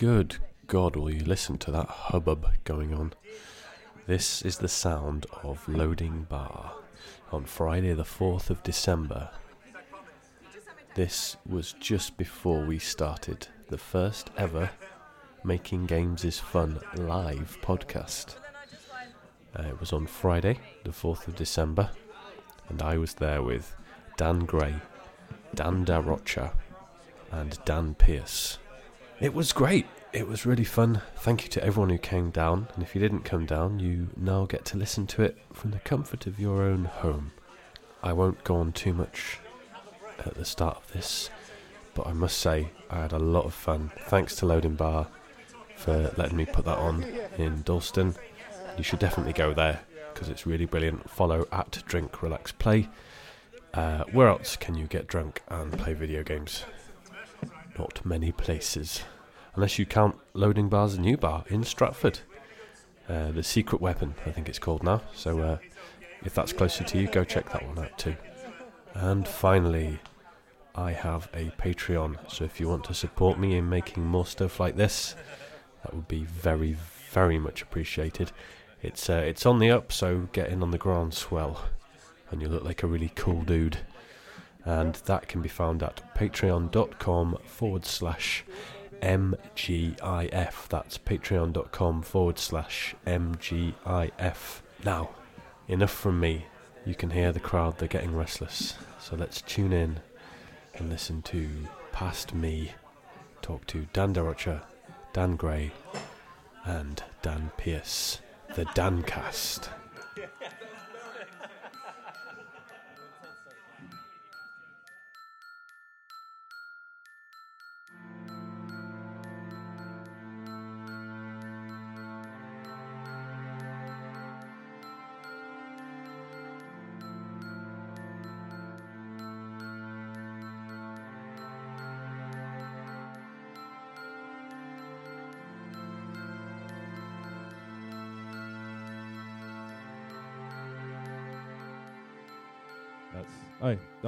Good God, will you listen to that hubbub going on? This is the sound of Loading Bar on Friday the 4th of December. This was just before we started the first ever Making Games is Fun live podcast. It was on Friday the 4th of December and I was there with Dan Gray, Dan Da Rocha and Dan Pierce. It was great. It was really fun. Thank you to everyone who came down, and if you didn't come down, you now get to listen to it from the comfort of your own home. I won't go on too much at the start of this, but I must say I had a lot of fun. Thanks to Loading Bar for letting me put that on in Dalston. You should definitely go there because it's really brilliant. Follow at Drink Relax Play. Where else can you get drunk and play video games? Not many places. Unless you count Loading Bar's new bar in Stratford. The Secret Weapon, I think it's called now. So if that's closer to you, go check that one out too. And finally, I have a Patreon. So if you want to support me in making more stuff like this, that would be very, very much appreciated. It's on the up, so get in on the groundswell. And you look like a really cool dude. And that can be found at patreon.com/MGIF. That's patreon.com/MGIF. Now, enough from me. You can hear the crowd, they're getting restless. So let's tune in and listen to Past Me talk to Dan Da Rocha, Dan Gray, and Dan Pierce, the Dancast.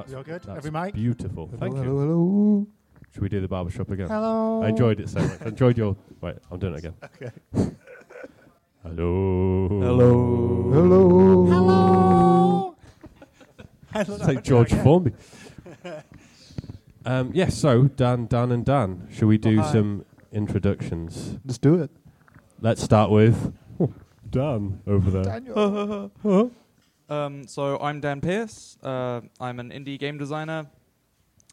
You're good. That's every mic. Beautiful. Hello, thank you. Hello, hello. Should we do the barbershop again? Hello. I enjoyed it so much. I enjoyed your... Wait, I'm doing it again. Okay. Hello. Hello. Hello. Hello. It's like George Formby. Yes, so Dan. Should we do some introductions? Let's do it. Let's start with Dan over there. Daniel. So I'm Dan Pierce, I'm an indie game designer,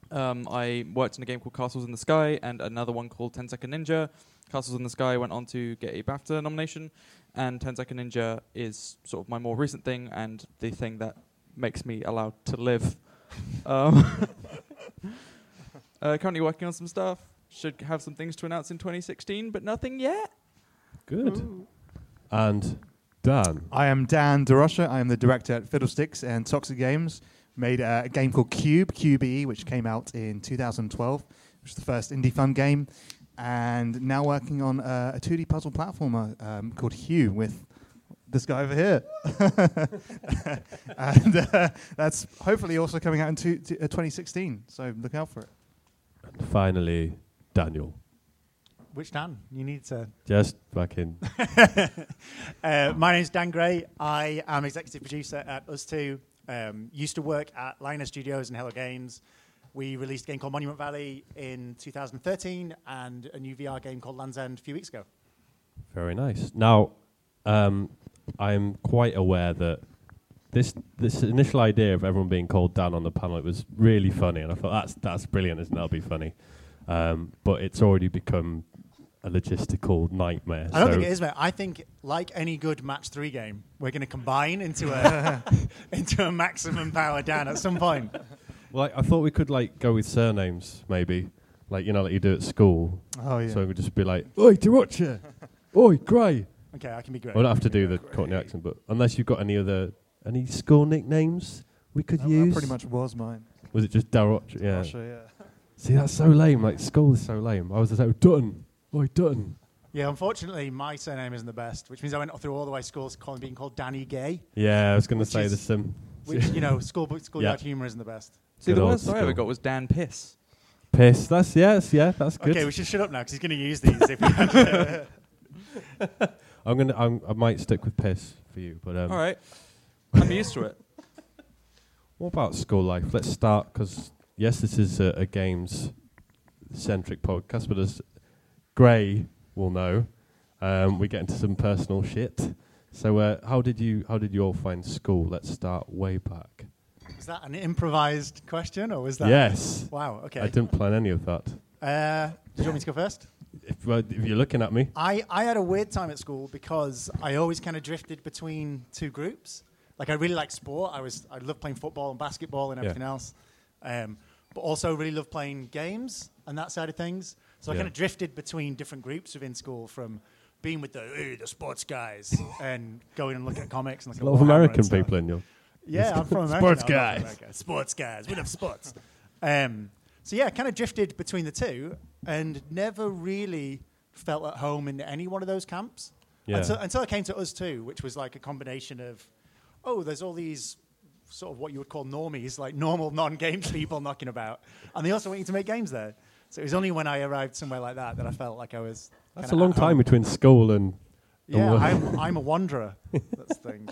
I worked in a game called Castles in the Sky and another one called 10 Second Ninja. Castles in the Sky went on to get a BAFTA nomination, and 10 Second Ninja is sort of my more recent thing and the thing that makes me allowed to live. Currently working on some stuff, should have some things to announce in 2016, but nothing yet. Good. Ooh. And... Dan. I am Dan Da Rocha. I am the director at Fiddlesticks and Toxic Games. Made a game called Q.U.B.E., which came out in 2012, which was the first indie fun game. And now working on a 2D puzzle platformer called Hue with this guy over here. And that's hopefully also coming out in 2016, so look out for it. And finally, Daniel. Which Dan? You need to... Just fucking... my name's Dan Gray. I am executive producer at ustwo. Used to work at Liner Studios and Hello Games. We released a game called Monument Valley in 2013 and a new VR game called Land's End a few weeks ago. Very nice. Now, I'm quite aware that this initial idea of everyone being called Dan on the panel, it was really funny. And I thought, that's brilliant, isn't it? That'll be funny. But it's already become a logistical nightmare. I don't think it is, mate. I think, like any good match 3 game, we're going to combine into a into a maximum power down at some point. Well, I thought we could go with surnames, maybe, like you do at school. Oh yeah. So we'd just be like, "Oi, Da Rocha, oi, Gray." Okay, I can be Gray. We'll have to do the Cockney accent, but unless you've got any school nicknames we could use. That pretty much was mine. Was it just Da Rocha? Yeah. Rocha, yeah. See, that's so lame. School is so lame. I was just like, Dutton. Oi, Dutton. Yeah, unfortunately, my surname isn't the best, which means I went through all the way schools being called Danny Gay. Yeah, I was going to say there's some... Which, schoolyard humour isn't the best. See, the worst I ever got was Dan Piss. Piss. That's yes. Yeah, that's good. Okay, we should shut up now because he's going to use these. If we had to. I might stick with piss for you, but all right. I'm used to it. What about school life? Let's start because yes, this is a games-centric podcast, but as Gray will know, we get into some personal shit. So how did you all find school? Let's start way back. Was that an improvised question, or was that? Yes. Wow. Okay. I didn't plan any of that. Do you want me to go first? If you're looking at me. I had a weird time at school because I always kind of drifted between two groups. Like I really liked sport. I loved playing football and basketball and everything else, but also really loved playing games and that side of things. So I kind of drifted between different groups within school from being with the sports guys and going and looking at comics and looking a lot of American people in you. Yeah, I'm from America. Sports guys. America. Sports guys. We love sports. So yeah, kind of drifted between the two and never really felt at home in any one of those camps until I came to ustwo, which was like a combination of, there's all these sort of what you would call normies, like normal non-games people knocking about. And they also want you to make games there. So it was only when I arrived somewhere like that I felt like I was... That's a long time between school and... Yeah, I'm a wanderer. That's the thing.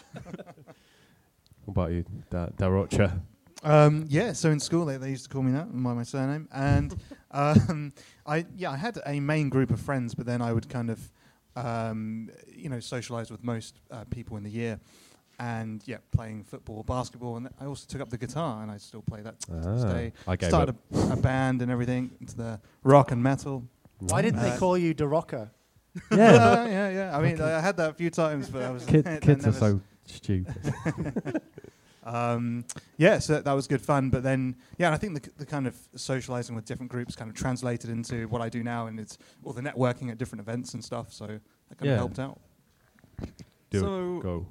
What about you, Da Rocha? So in school they used to call me that by my surname. And I had a main group of friends, but then I would kind of, socialise with most people in the year. And playing football, basketball, and I also took up the guitar, and I still play that to this day. Started a band and everything into the rock and metal. Why didn't they call you Da Rocha? Yeah, I mean, I had that a few times, but I was kids are so stupid. So that was good fun. But then, and I think the kind of socializing with different groups kind of translated into what I do now, and it's all the networking at different events and stuff. So that kind of helped out. Go.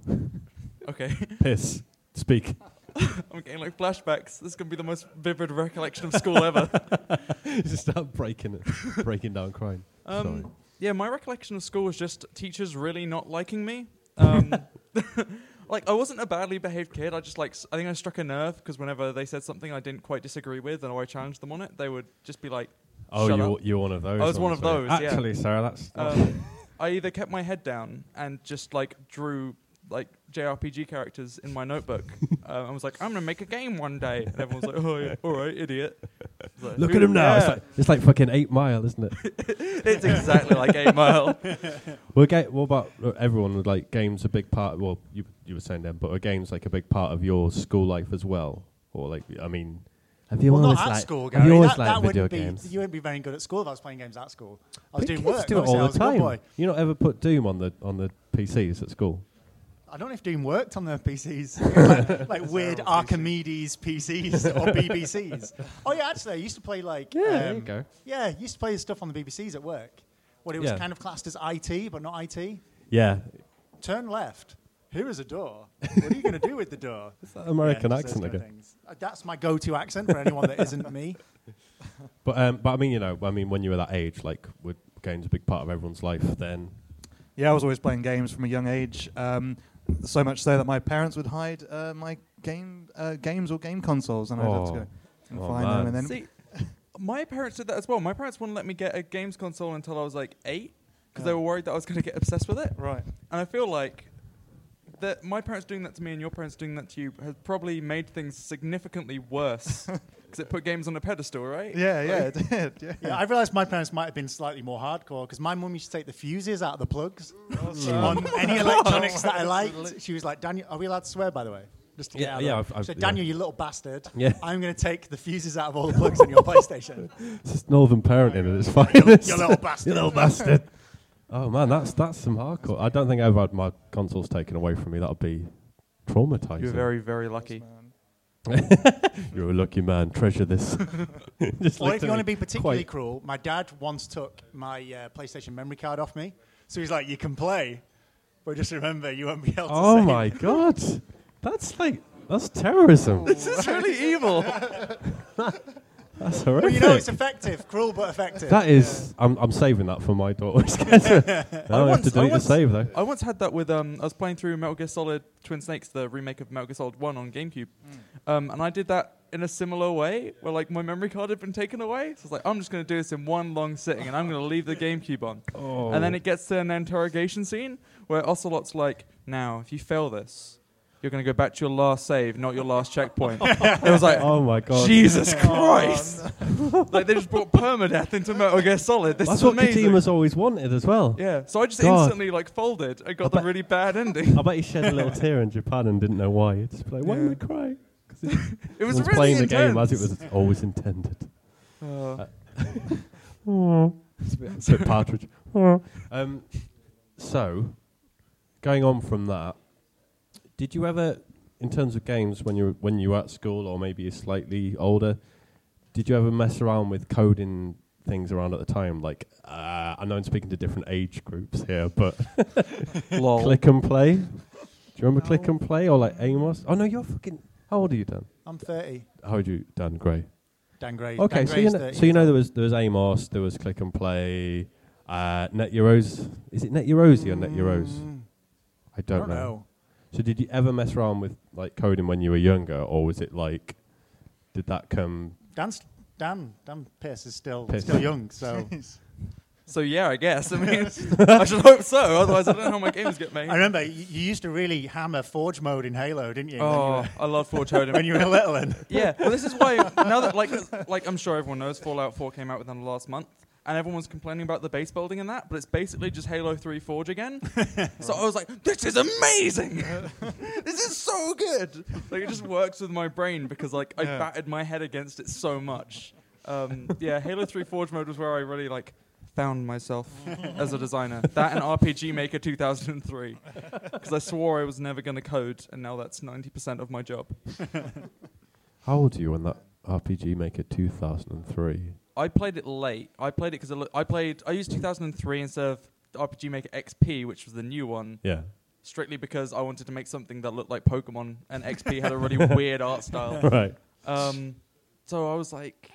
Okay. Piss. Speak. I'm getting like flashbacks. This is going to be the most vivid recollection of school ever. Just start breaking down crying. Sorry. Yeah, my recollection of school was just teachers really not liking me. I wasn't a badly behaved kid. I just I think I struck a nerve because whenever they said something I didn't quite disagree with and I challenged them on it, they would just be like, you're one of those. I was one of those, actually, Sarah, that's... I either kept my head down and just drew... JRPG characters in my notebook. I was like, I'm going to make a game one day. And everyone was like, oh, yeah, all right, idiot. Like, look at him now. It's like fucking 8 Mile, isn't it? It's exactly like 8 Mile. What about everyone? Games a big part, you were saying then, but are games a big part of your school life as well? Or have you always not at school, Gary. That video games? You wouldn't be very good at school if I was playing games at school. I was doing work. Do it all the time. You not ever put Doom on the PCs at school? I don't know if Doom worked on their PCs, weird Archimedes PCs or BBCs. Oh yeah, actually, I used to play there you go. Yeah, used to play stuff on the BBCs at work. Well, it was kind of classed as IT, but not IT. Yeah. Turn left. Here is a door. What are you going to do with the door? It's that American accent again. That's my go-to accent for anyone that isn't me. But I mean, when you were that age, with games a big part of everyone's life, then. Yeah, I was always playing games from a young age. So much so that my parents would hide my games or game consoles, and I'd have to go and find them. And then see, my parents did that as well. My parents wouldn't let me get a games console until I was 8, because they were worried that I was going to get obsessed with it. Right. And I feel like that my parents doing that to me and your parents doing that to you has probably made things significantly worse. Because it put games on a pedestal, right? Yeah, it did. Yeah. Yeah, I realised my parents might have been slightly more hardcore because my mum used to take the fuses out of the plugs on any electronics that I liked. She was like, Daniel, are we allowed to swear, by the way? Just to she said, Daniel, you little bastard. Yeah. I'm going to take the fuses out of all the plugs on your PlayStation. It's just northern parenting at its finest. You little bastard. You little bastard. Oh, man, that's some hardcore. I don't think I ever had my consoles taken away from me. That would be traumatising. You're very, very lucky. You're a lucky man. Treasure this. Or if you want to be particularly cruel, my dad once took my PlayStation memory card off me. So he's like, you can play, but just remember, you won't be able to save. Oh, my God. That's terrorism. This is really evil. That's horrific. Well, it's effective. Cruel but effective. That is... Yeah. I'm saving that for my daughter. I have to save, though. I once had that with... I was playing through Metal Gear Solid Twin Snakes, the remake of Metal Gear Solid 1 on GameCube. And I did that in a similar way, where like my memory card had been taken away. So I was like, I'm just going to do this in one long sitting, and I'm going to leave the GameCube on. Oh. And then it gets to an interrogation scene where Ocelot's like, now, if you fail this, you're going to go back to your last save, not your last checkpoint. It was like, oh my God. Jesus Christ. Oh, no. Like, they just brought permadeath into Metal Gear Solid. This That's is amazing. What Kojima's always wanted as well. Yeah. So I just instantly like folded. I got the really bad ending. I bet he shed a little tear in Japan and didn't know why. It's just like, why did I cry? It was really playing intense. The game as it was always intended. It's a bit Partridge. So, going on from that, did you ever, in terms of games, when you were at school or maybe you're slightly older, did you ever mess around with coding things around at the time? Like, I know I'm speaking to different age groups here, but Click and Play. Do you remember Click and Play or like Amos? Oh no, you're fucking. How old are you, Dan? I'm 30. How old are you, Dan Gray? Dan Gray. Okay, Dan so you know there was Amos, there was Click and Play, Net Euros. Is it Net Eurosi or Net Euros? I don't know. So did you ever mess around with like coding when you were younger, or was it like, did that come? Dan Pierce is still young, so. So yeah, I guess. I mean, I should hope so. Otherwise, I don't know how my games get made. I remember you used to really hammer Forge mode in Halo, didn't you? Oh, I love Forge mode when you were little. Yeah. Well, this is why now that like I'm sure everyone knows, Fallout 4 came out within the last month. And everyone was complaining about the base building and that, but it's basically just Halo 3 Forge again. So I was like, this is amazing! This is so good! Like, it just works with my brain because, like, I batted my head against it so much. Halo 3 Forge mode was where I really, like, found myself as a designer. That and RPG Maker 2003. Because I swore I was never going to code, and now that's 90% of my job. How old are you on that RPG Maker 2003? I played it late. I played it because I used 2003 instead of RPG Maker XP, which was the new one. Yeah. Strictly because I wanted to make something that looked like Pokemon, and XP had a really weird art style. Right. So I was like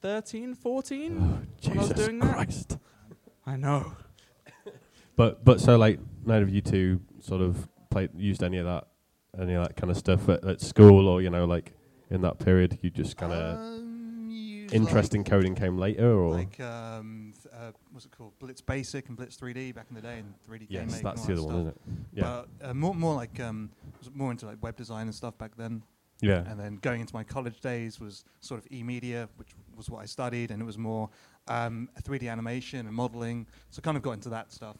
13, 14 when I was doing that. Jesus Christ. I know. But so like none of you two sort of used any of that kind of stuff at school, or you know, like in that period you just kind of. Interesting like coding came later, or like what's it called? Blitz Basic and Blitz 3D back in the day, and 3D game making. Yes, that's the other one, isn't it? Yeah. But more like was more into like web design and stuff back then. Yeah. And then going into my college days was sort of e-media, which was what I studied, and it was more 3D animation and modeling. So kind of got into that stuff.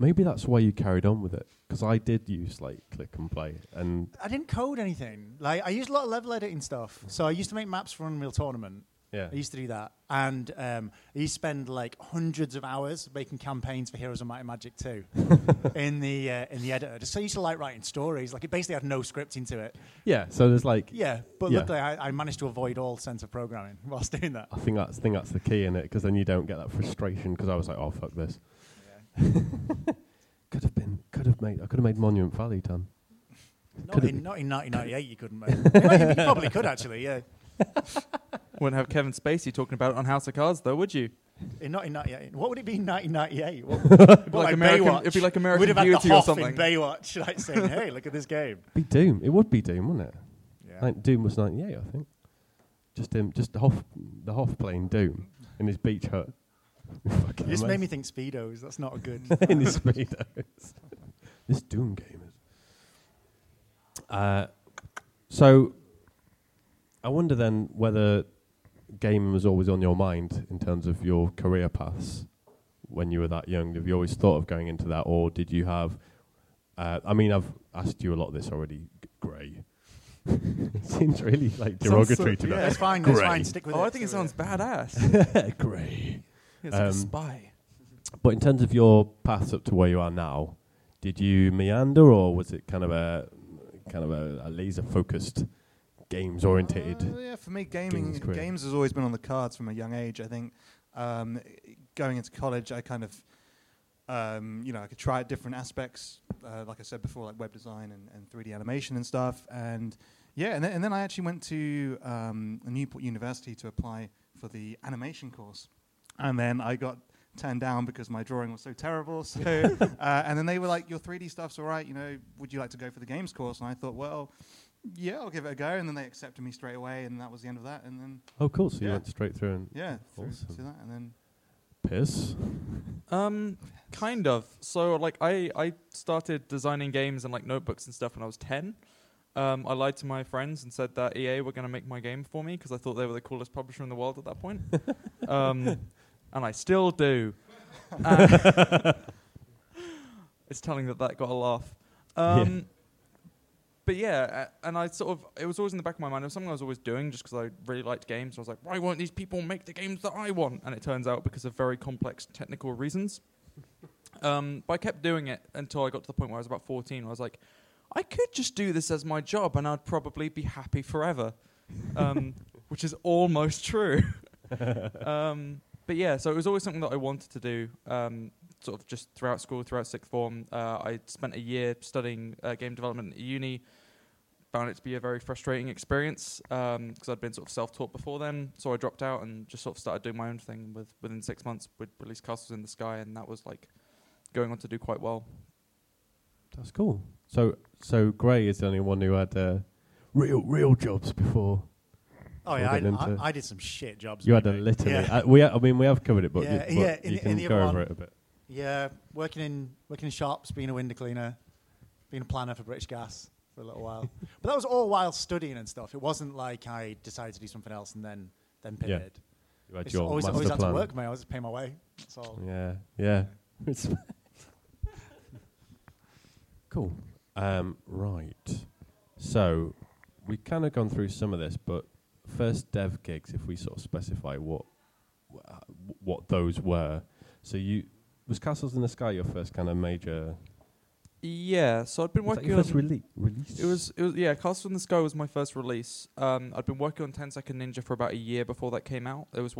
Maybe that's why you carried on with it, because I did use like Click and Play, and I didn't code anything. Like I used a lot of level editing stuff. So I used to make maps for Unreal Tournament. Yeah. I used to do that, and I used to spend like hundreds of hours making campaigns for Heroes of Might and Magic 2 in the editor. Just so I used to like writing stories, like it basically had no scripting to it. Yeah, so there's like but luckily I managed to avoid all sense of programming whilst doing that. I think that's the key in it, because then you don't get that frustration. Because I was like, oh fuck this, I could have made Monument Valley, Dan. Not in 1998, you couldn't make. You probably could actually, yeah. Wouldn't have Kevin Spacey talking about it on House of Cards, though, would you? In 1998. What would it be in 1998? Like American, Baywatch. It'd be like American Beauty or something. We'd have had the Hoff in Baywatch, like saying, hey, look at this game. Be Doom. It would be Doom, wouldn't it? Yeah. Doom was 98, I think. Just the Hoff playing Doom in his beach hut. Fucking this made me think Speedos. That's not a good... in his Speedos. This Doom game is... So... I wonder then whether gaming was always on your mind in terms of your career paths when you were that young. Have you always thought of going into that, or did you have... I mean, I've asked you a lot of this already, Gray. It seems really like derogatory to me. Yeah, it's fine, Gray. It's fine, stick with it. Oh, I think it sounds badass. Gray. It's like a spy. But in terms of your paths up to where you are now, did you meander, or was it kind of a laser-focused... games oriented. For me, games has always been on the cards from a young age. I think going into college, I kind of, I could try different aspects. Like I said before, like web design and 3D animation and stuff. And then I actually went to Newport University to apply for the animation course, and then I got turned down because my drawing was so terrible. So, and then they were like, "Your 3D stuff's all right. You know, would you like to go for the games course?" And I thought, well. Yeah, I'll give it a go, and then they accepted me straight away, and that was the end of that. And then oh, cool! So you went straight through and awesome. Through that, and then piss. Kind of. So like I started designing games and like notebooks and stuff when I was 10. I lied to my friends and said that EA were going to make my game for me because I thought they were the coolest publisher in the world at that point. And I still do. It's telling that got a laugh. But yeah, and I sort of, it was always in the back of my mind. It was something I was always doing just because I really liked games. I was like, why won't these people make the games that I want? And it turns out because of very complex technical reasons. But I kept doing it until I got to the point where I was about 14. Where I was like, I could just do this as my job and I'd probably be happy forever. Which is almost true. But yeah, so it was always something that I wanted to do. Sort of just throughout school, throughout sixth form. I spent a year studying game development at uni. Found it to be a very frustrating experience because I'd been sort of self-taught before then. So I dropped out and just sort of started doing my own thing. Within 6 months, we'd release Castles in the Sky, and that was like going on to do quite well. That's cool. So Gray is the only one who had real jobs before. Oh yeah, I did some shit jobs. You had a litany. Yeah. We have covered it, but you can go over it a bit. Yeah, working in shops, being a window cleaner, being a planner for British Gas for a little while. But that was all while studying and stuff. It wasn't like I decided to do something else and then pivoted. Yeah. It's always had to work, mate. I was just paying my way. That's all. Yeah. Cool. Right. So we've kind of gone through some of this, but first dev gigs, if we sort of specify what those were. So you... Was Castles in the Sky your first kind of major? Yeah, so I'd been working on... Was that your first release? It was, Castles in the Sky was my first release. I'd been working on 10 Second Ninja for about a year before that came out. It was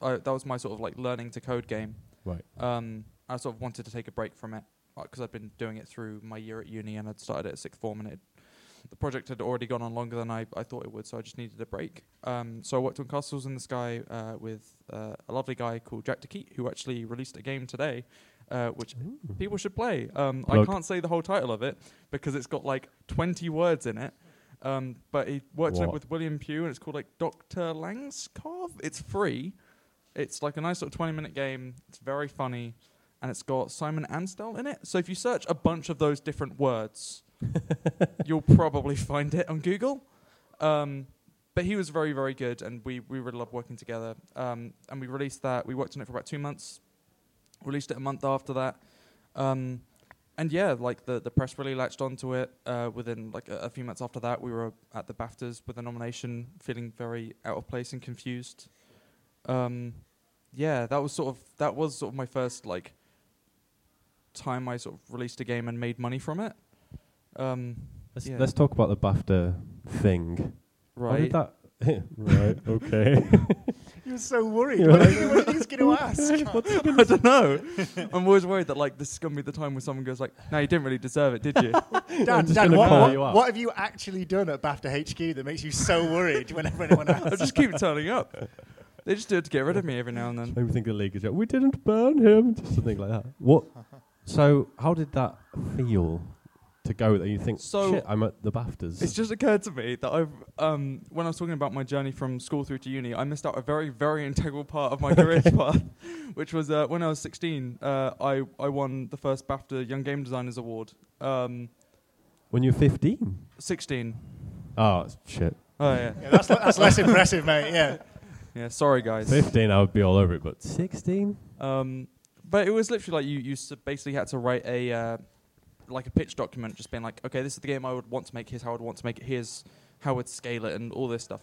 that was my sort of like learning to code game. Right. I sort of wanted to take a break from it because I'd been doing it through my year at uni and I'd started it at sixth form and the project had already gone on longer than I thought it would, so I just needed a break. So I worked on Castles in the Sky with a lovely guy called Jack DeKeat, who actually released a game today, which people should play. I can't say the whole title of it because it's got like 20 words in it. But he worked on it with William Pugh, and it's called like Dr. Langskov. It's free. It's like a nice sort of 20-minute game. It's very funny, and it's got Simon Amstel in it. So if you search a bunch of those different words... you'll probably find it on Google. But he was very, very good, and we really loved working together. And we released that. We worked on it for about 2 months, released it a month after that. And yeah, like the press really latched onto it. Within like a few months after that, we were at the BAFTAs with a nomination, feeling very out of place and confused. Yeah, that was sort of my first like time I sort of released a game and made money from it. Let's talk about the BAFTA thing. Right. How did that right, okay. You were so worried. What are you going to ask? I don't know. I'm always worried that like this is going to be the time where someone goes like, no, you didn't really deserve it, did you? Dan, what have you actually done at BAFTA HQ that makes you so worried whenever anyone asks? I just keep turning up. They just do it to get rid of me every now and then. Maybe think the league is like, we didn't burn him. Just something like that. What? So how did that feel? To go that you think, so shit, I'm at the BAFTAs. It's just occurred to me that I've, when I was talking about my journey from school through to uni, I missed out a very, very integral part of my career path, which was when I was 16, I won the first BAFTA Young Game Designers Award. When you were 15? 16. Oh, shit. Oh, yeah. that's less impressive, mate, yeah. Yeah, sorry, guys. 15, I would be all over it, but 16? But it was literally like you basically had to write a pitch document, just being like, okay, this is the game I would want to make, here's how I'd want to make it, here's how I'd scale it, and all this stuff.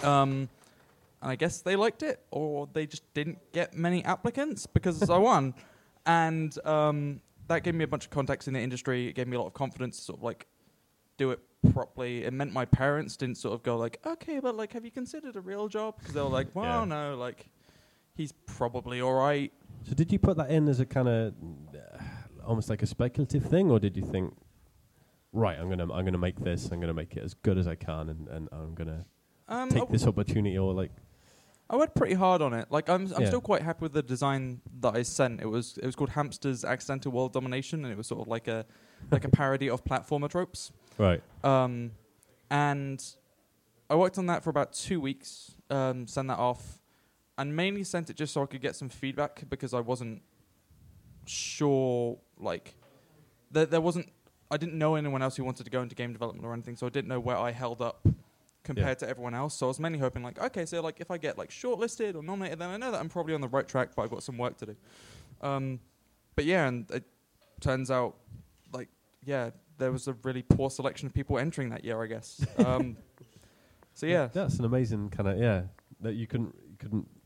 And I guess they liked it, or they just didn't get many applicants, because I won. And that gave me a bunch of contacts in the industry, it gave me a lot of confidence to sort of, like, do it properly. It meant my parents didn't sort of go like, okay, but, like, have you considered a real job? Because they were like, well, no, like, he's probably all right. So did you put that in as a kind of... almost like a speculative thing, or did you think, right, I'm gonna make this, I'm gonna make it as good as I can, and I'm gonna take this opportunity, or like? I worked pretty hard on it. Like I'm still quite happy with the design that I sent. It was called Hamster's Accidental World Domination, and it was sort of like a parody of platformer tropes. Right. And I worked on that for about 2 weeks, sent that off, and mainly sent it just so I could get some feedback because I wasn't sure, like, there wasn't, I didn't know anyone else who wanted to go into game development or anything, so I didn't know where I held up compared to everyone else. So I was mainly hoping, like, okay, so, like, if I get, like, shortlisted or nominated, then I know that I'm probably on the right track, but I've got some work to do. But, yeah, and it turns out, like, yeah, there was a really poor selection of people entering that year, I guess. So, yeah. That's an amazing kind of, yeah, that you couldn't,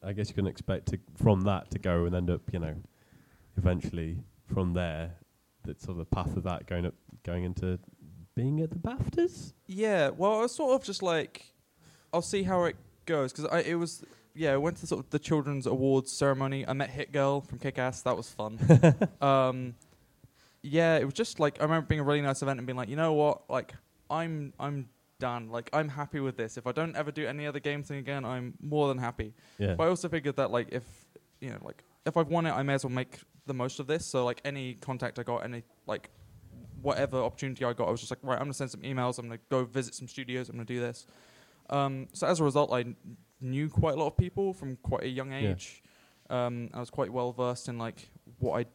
I guess you couldn't expect to, from that to go and end up, you know, eventually from there, that sort of the path of that going into being at the BAFTAs? Yeah, well, I was sort of just like, I'll see how it goes, because I went to sort of the Children's Awards ceremony. I met Hit Girl from Kick-Ass. That was fun. Yeah, it was just like, I remember being a really nice event and being like, you know what, like, I'm done. Like, I'm happy with this. If I don't ever do any other game thing again, I'm more than happy. Yeah. But I also figured that, like, if, you know, like, if I've won it, I may as well make the most of this. So, like, any contact I got, any, like, whatever opportunity I got, I was just like, right, I'm going to send some emails. I'm going to go visit some studios. I'm going to do this. So as a result, I knew quite a lot of people from quite a young age. Yeah. I was quite well versed in, like, what I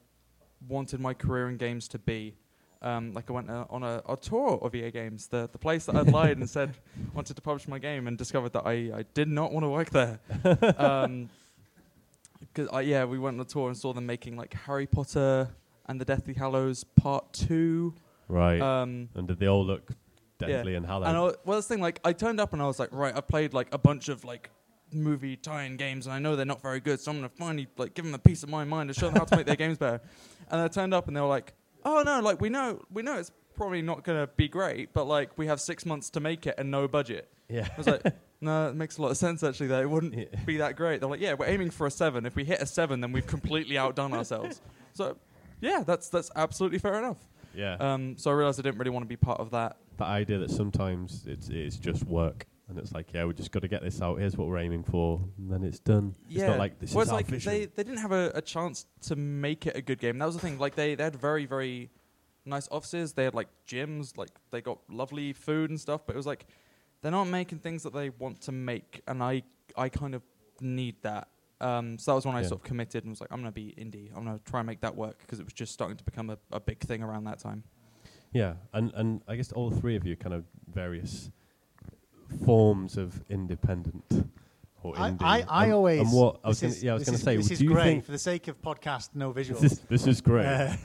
wanted my career in games to be. Like, I went on a tour of EA Games, the place that I'd lied and said wanted to publish my game, and discovered that I did not want to work there. Because we went on a tour and saw them making, like, Harry Potter and the Deathly Hallows Part 2. Right. And did they all look deathly and hallow? And this thing, like, I turned up and I was like, right, I've played, like, a bunch of, like, movie tie-in games, and I know they're not very good, so I'm going to finally, like, give them a piece of my mind and show them how to make their games better. And I turned up and they were like, oh, no, like, we know it's probably not going to be great, but, like, we have 6 months to make it and no budget. Yeah. I was like... No, it makes a lot of sense, actually, though. It wouldn't be that great. They're like, yeah, we're aiming for a 7. If we hit a 7, then we've completely outdone ourselves. So, yeah, that's absolutely fair enough. Yeah. So I realized I didn't really want to be part of that. The idea that sometimes it's just work. And it's like, yeah, we just got to get this out. Here's what we're aiming for. And then it's done. Yeah. It's not like this is our like vision. They didn't have a chance to make it a good game. That was the thing. Like, they had very, very nice offices. They had, like, gyms. Like, they got lovely food and stuff. But it was like... They're not making things that they want to make, and I kind of need that. So that was when I sort of committed and was like, I'm going to be indie. I'm going to try and make that work, because it was just starting to become a big thing around that time. Yeah, and I guess all three of you kind of various forms of independent or indie. I always... And what I was going to say... This is great. For the sake of podcast, no visuals. This is great.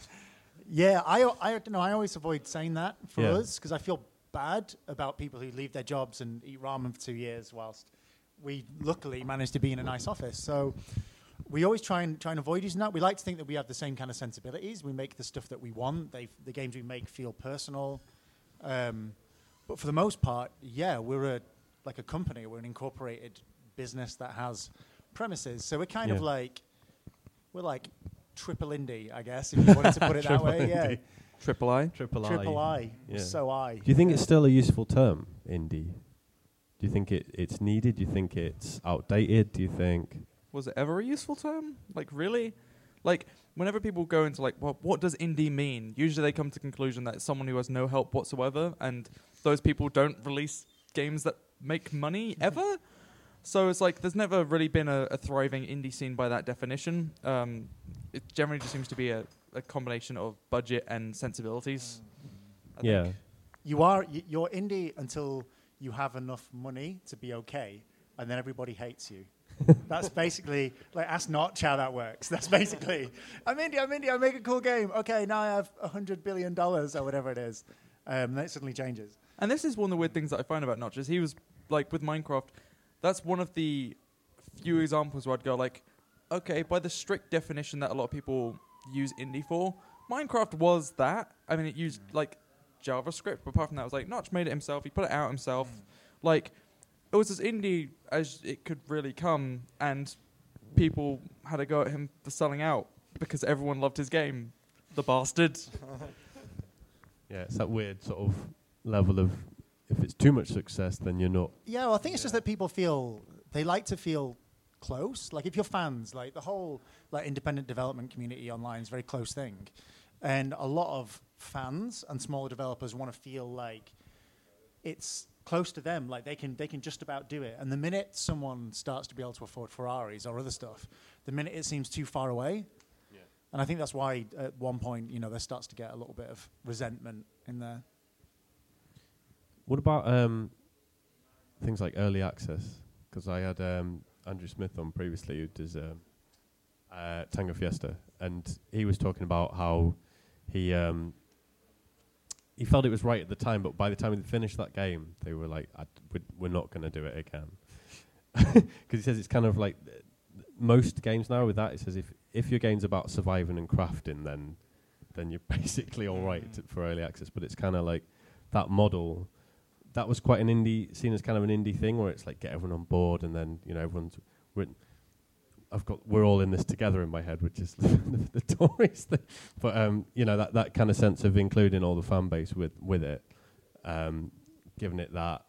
Yeah, I don't know. I always avoid saying that for us, because I feel... bad about people who leave their jobs and eat ramen for 2 years, whilst we luckily managed to be in a nice office. So we always try and avoid using that. We like to think that we have the same kind of sensibilities. We make the stuff that we want. The games we make feel personal. But for the most part, we're like a company. We're an incorporated business that has premises. So we're kind of like, we're like triple indie, I guess, if you wanted to put it that way. Indie. Yeah. Triple I? Triple I. Yeah. So I. Do you think it's still a useful term, indie? Do you think it's needed? Do you think it's outdated? Do you think... Was it ever a useful term? Like, really? Like, whenever people go into, like, well, what does indie mean? Usually they come to the conclusion that it's someone who has no help whatsoever, and those people don't release games that make money ever. So it's like, there's never really been a thriving indie scene by that definition. It generally just seems to be a combination of budget and sensibilities. I think. You're indie until you have enough money to be okay, and then everybody hates you. That's basically, like, ask Notch how that works. That's basically, I'm indie, I make a cool game. Okay, now I have $100 billion or whatever it is. Then it suddenly changes. And this is one of the weird things that I find about Notch, is he was, like, with Minecraft, that's one of the few examples where I'd go, like, okay, by the strict definition that a lot of people use indie for, Minecraft was that. I mean, it used like JavaScript, but apart from that, it was like Notch made it himself. He put it out himself. Like, it was as indie as it could really come, and people had a go at him for selling out because everyone loved his game. The bastard. Yeah, it's that weird sort of level of, if it's too much success, then you're not. Yeah, well, I think it's just that people feel, they like to feel close. Like, if you're fans, like, the whole, like, independent development community online is a very close thing, and a lot of fans and smaller developers want to feel like it's close to them, like they can just about do it. And the minute someone starts to be able to afford Ferraris or other stuff, the minute it seems too far away. Yeah. And I think that's why at one point, you know, there starts to get a little bit of resentment in there. What about things like early access? Because I had Andrew Smith on previously, who does Tango Fiesta, and he was talking about how he felt it was right at the time, but by the time they finished that game, they were like, we're not going to do it again. Because he says it's kind of like most games now with that, it says if your game's about surviving and crafting, then you're basically all right for early access. But it's kind of like that model, that was quite an indie, seen as kind of an indie thing where it's like get everyone on board and then, you know, everyone's written. We're all in this together in my head, which is the Tories thing. But you know, that kind of sense of including all the fan base with it, giving it that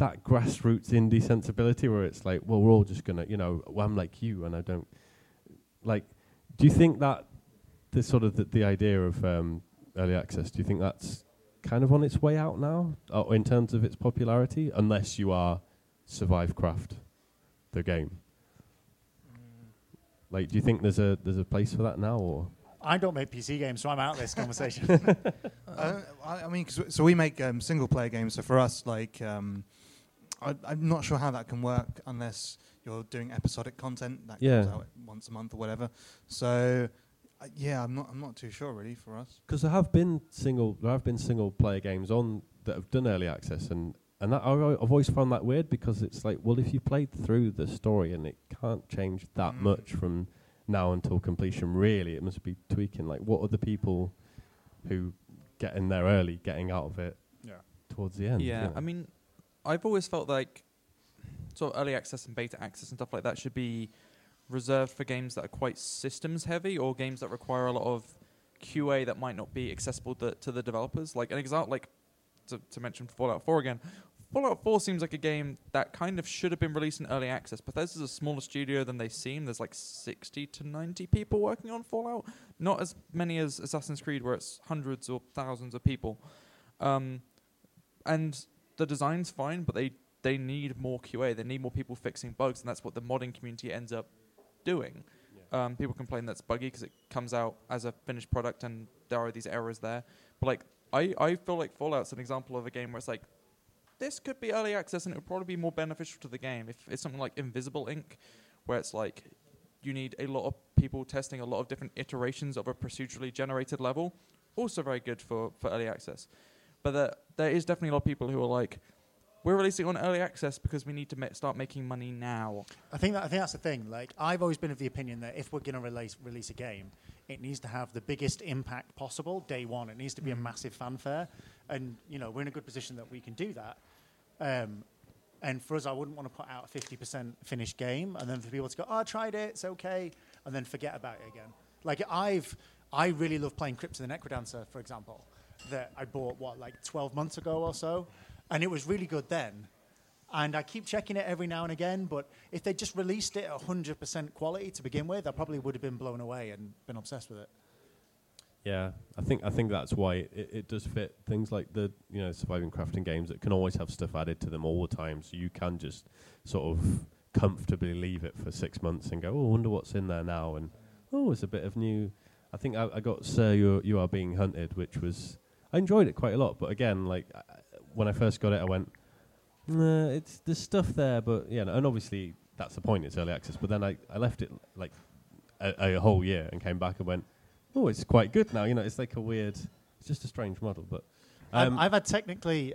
grassroots indie sensibility where it's like, well, we're all just gonna, you know, well, I'm like you, and I don't like. Do you think that the sort of the idea of early access? Do you think that's kind of on its way out now, in terms of its popularity, unless you are Survive Craft, the game? Like, do you think there's a place for that now, or? I don't make PC games, so I'm out of this conversation. I mean, so we make single player games. So for us, like, I'm not sure how that can work unless you're doing episodic content that comes out once a month or whatever. So I'm not too sure really for us. Because there have been single player games on that have done early access and. And that I've always found that weird, because it's like, well, if you played through the story and it can't change that much from now until completion, really, it must be tweaking. Like, what are the people who get in there early getting out of it towards the end? Yeah, you know? I mean, I've always felt like sort of early access and beta access and stuff like that should be reserved for games that are quite systems heavy or games that require a lot of QA that might not be accessible to the developers. Like, an example, like to mention Fallout 4 again. Fallout 4 seems like a game that kind of should have been released in early access. Bethesda's a smaller studio than they seem. There's like 60 to 90 people working on Fallout. Not as many as Assassin's Creed, where it's hundreds or thousands of people. And the design's fine, but they need more QA. They need more people fixing bugs, and that's what the modding community ends up doing. Yeah. People complain that's buggy because it comes out as a finished product and there are these errors there. But like, I feel like Fallout's an example of a game where it's like, this could be early access and it would probably be more beneficial to the game. If it's something like Invisible Ink, where it's like you need a lot of people testing a lot of different iterations of a procedurally generated level, also very good for early access. But there is definitely a lot of people who are like, we're releasing on early access because we need to start making money now. I think that's the thing. Like, I've always been of the opinion that if we're going to release a game, it needs to have the biggest impact possible day one. It needs to be a massive fanfare. And, you know, we're in a good position that we can do that. And for us, I wouldn't want to put out a 50% finished game and then for people to go, oh, I tried it, it's okay, and then forget about it again. Like, I really love playing Crypt of the Necrodancer, for example, that I bought, 12 months ago or so, and it was really good then. And I keep checking it every now and again, but if they just released it at 100% quality to begin with, I probably would have been blown away and been obsessed with it. Yeah, I think that's why it does fit things like the, you know, surviving crafting games that can always have stuff added to them all the time, so you can just sort of comfortably leave it for 6 months and go, oh, I wonder what's in there now, and oh, it's a bit of new. I think I got Sir, You Are Being Hunted, which was, I enjoyed it quite a lot, but again, like when I first got it, I went, nah, there's stuff there, but yeah, and obviously that's the point, it's early access. But then I left it like a whole year and came back and went, oh, it's quite good now. You know, it's like a weird, it's just a strange model. But I've had technically,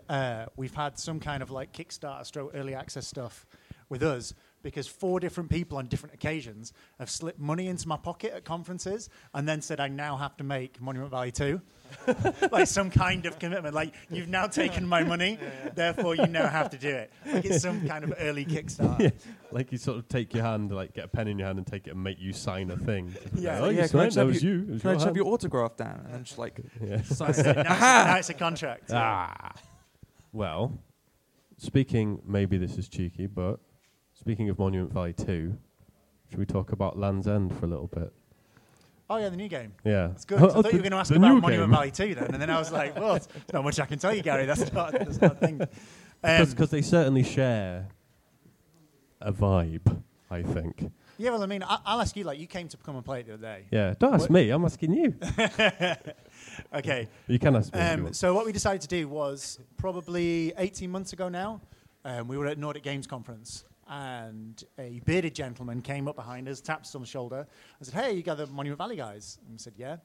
we've had some kind of like Kickstarter early access stuff with us because 4 different people on different occasions have slipped money into my pocket at conferences and then said, I now have to make Monument Valley 2. Like some kind of commitment. Like, you've now taken my money, therefore you now have to do it. Like, it's some kind of early Kickstarter. Yeah. Like, you sort of take your hand, like get a pen in your hand and take it and make you sign a thing. Yeah, oh, yeah, can I just have your autograph down? And then just like, sign it. Now it's a contract. Ah. Yeah. Well, speaking, maybe this is cheeky, but speaking of Monument Valley 2, should we talk about Land's End for a little bit? Oh, yeah, the new game. Yeah. That's good. I thought you were going to ask about Monument Valley 2 then, and then I was like, well, there's not much I can tell you, Gary. That's not a thing. Because they certainly share a vibe, I think. Yeah, well, I mean, I'll ask you, like, you came to come and play it the other day. Yeah, don't ask me. I'm asking you. Okay. You can ask me. So what we decided to do was probably 18 months ago now, we were at Nordic Games Conference. And a bearded gentleman came up behind us, tapped us on the shoulder, and said, "Hey, you got the Monument Valley guys?" And we said, "Yeah."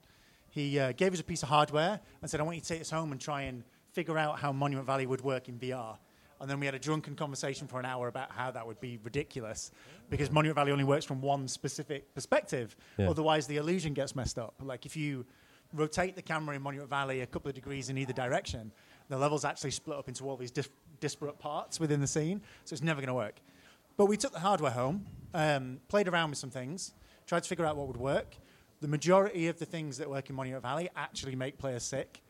He gave us a piece of hardware and said, "I want you to take this home and try and figure out how Monument Valley would work in VR." And then we had a drunken conversation for an hour about how that would be ridiculous, because Monument Valley only works from one specific perspective. Yeah. Otherwise, the illusion gets messed up. Like, if you rotate the camera in Monument Valley a couple of degrees in either direction, the level's actually split up into all these disparate parts within the scene, so it's never going to work. But we took the hardware home, played around with some things, tried to figure out what would work. The majority of the things that work in Monument Valley actually make players sick.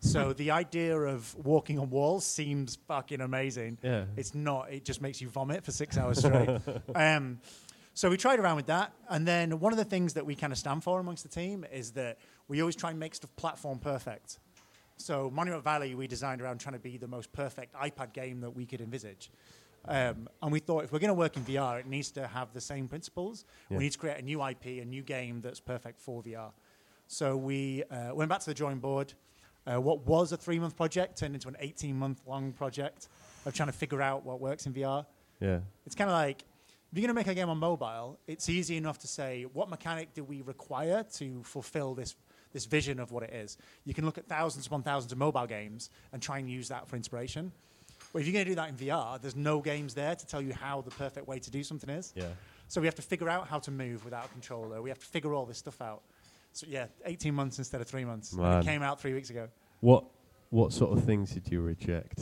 So the idea of walking on walls seems fucking amazing. Yeah. It's not. It just makes you vomit for 6 hours straight. So we tried around with that. And then one of the things that we kind of stand for amongst the team is that we always try and make stuff platform perfect. So Monument Valley, we designed around trying to be the most perfect iPad game that we could envisage. And we thought, if we're going to work in VR, it needs to have the same principles. Yeah. We need to create a new IP, a new game that's perfect for VR. So we went back to the drawing board. What was a 3-month project turned into an 18-month-long project of trying to figure out what works in VR. Yeah, it's kind of like, if you're going to make a game on mobile, it's easy enough to say, what mechanic do we require to fulfill this vision of what it is? You can look at thousands upon thousands of mobile games and try and use that for inspiration. Well, if you're going to do that in VR, there's no games there to tell you how the perfect way to do something is. Yeah. So we have to figure out how to move without a controller. We have to figure all this stuff out. So, yeah, 18 months instead of 3 months. It came out 3 weeks ago. What sort of things did you reject?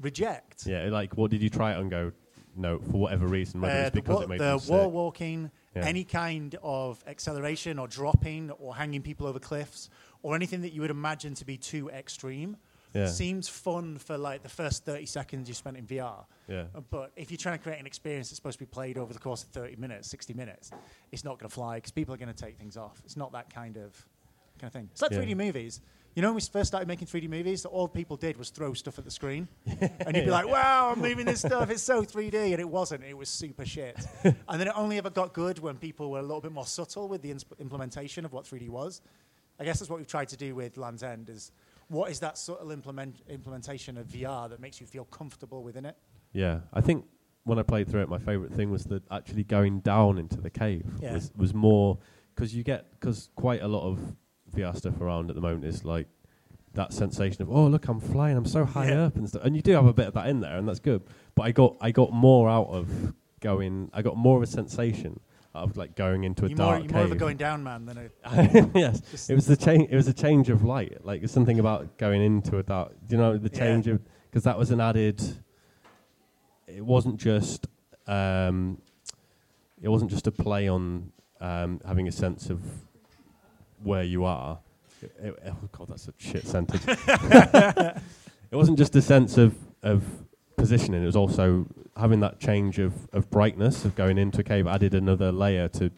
Reject? Yeah, like, what did you try and go, no, for whatever reason, whether it's because it made them sick? The wall walking, any kind of acceleration or dropping or hanging people over cliffs or anything that you would imagine to be too extreme. Yeah. Seems fun for like the first 30 seconds you spent in VR. Yeah. But if you're trying to create an experience that's supposed to be played over the course of 30 minutes, 60 minutes, it's not going to fly because people are going to take things off. It's not that kind of thing. It's like 3D movies. You know, when we first started making 3D movies, all people did was throw stuff at the screen. And you'd be like, wow, I'm moving this stuff. It's so 3D. And it wasn't. It was super shit. And then it only ever got good when people were a little bit more subtle with the implementation of what 3D was. I guess that's what we've tried to do with Land's End is... what is that subtle implementation of VR that makes you feel comfortable within it? Yeah, I think when I played through it, my favourite thing was that actually going down into the cave was more... Because quite a lot of VR stuff around at the moment is like that sensation of, oh, look, I'm flying, I'm so high up and stuff. And you do have a bit of that in there, and that's good. But I got more out of going... I got more of a sensation of like going into a dark cave. You're more of a going down man than a... Yes, it was a change of light. Like, there's something about going into a dark... You know, the change of... Because that was an added... It wasn't just a play on having a sense of where you are. Oh, God, that's a shit sentence. It wasn't just a sense of positioning. It was also... having that change of brightness of going into a cave added another layer to